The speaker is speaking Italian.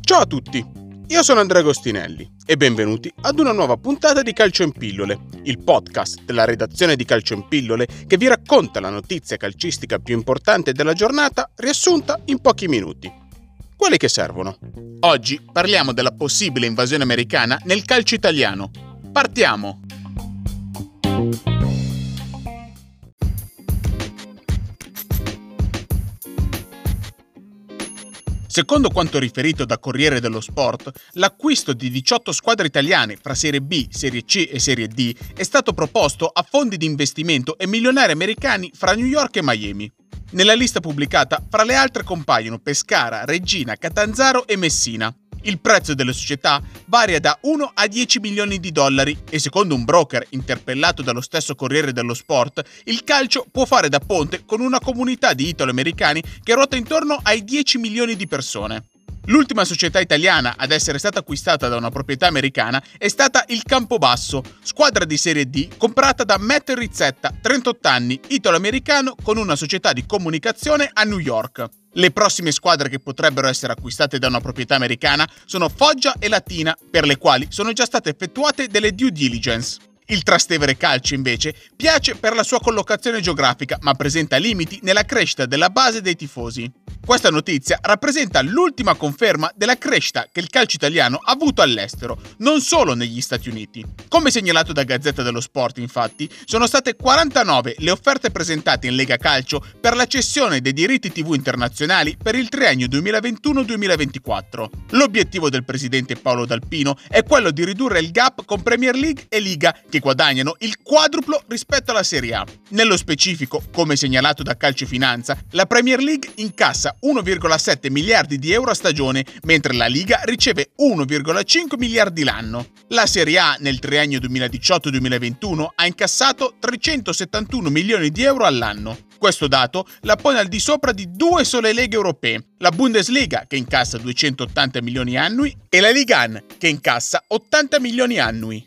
Ciao a tutti, io sono Andrea Gostinelli e benvenuti ad una nuova puntata di Calcio in Pillole, il podcast della redazione di Calcio in Pillole che vi racconta la notizia calcistica più importante della giornata riassunta in pochi minuti. Quelli che servono. Oggi parliamo della possibile invasione americana nel calcio italiano. Partiamo! Secondo quanto riferito da Corriere dello Sport, l'acquisto di 18 squadre italiane fra Serie B, Serie C e Serie D è stato proposto a fondi di investimento e milionari americani fra New York e Miami. Nella lista pubblicata, fra le altre compaiono Pescara, Reggina, Catanzaro e Messina. Il prezzo delle società varia da 1 a 10 milioni di dollari e secondo un broker interpellato dallo stesso Corriere dello Sport, il calcio può fare da ponte con una comunità di italo-americani che ruota intorno ai 10 milioni di persone. L'ultima società italiana ad essere stata acquistata da una proprietà americana è stata il Campobasso, squadra di Serie D comprata da Matt Rizzetta, 38 anni, italo-americano con una società di comunicazione a New York. Le prossime squadre che potrebbero essere acquistate da una proprietà americana sono Foggia e Latina, per le quali sono già state effettuate delle due diligence. Il Trastevere Calcio, invece, piace per la sua collocazione geografica, ma presenta limiti nella crescita della base dei tifosi. Questa notizia rappresenta l'ultima conferma della crescita che il calcio italiano ha avuto all'estero, non solo negli Stati Uniti. Come segnalato da Gazzetta dello Sport, infatti, sono state 49 le offerte presentate in Lega Calcio per la cessione dei diritti TV internazionali per il triennio 2021-2024. L'obiettivo del presidente Paolo Dal Pino è quello di ridurre il gap con Premier League e Liga, che guadagnano il quadruplo rispetto alla Serie A. Nello specifico, come segnalato da Calcio Finanza, la Premier League incassa 1,7 miliardi di euro a stagione, mentre la Liga riceve 1,5 miliardi l'anno. La Serie A nel triennio 2018-2021 ha incassato 371 milioni di euro all'anno. Questo dato la pone al di sopra di due sole leghe europee, la Bundesliga che incassa 280 milioni annui e la Ligue 1 che incassa 80 milioni annui.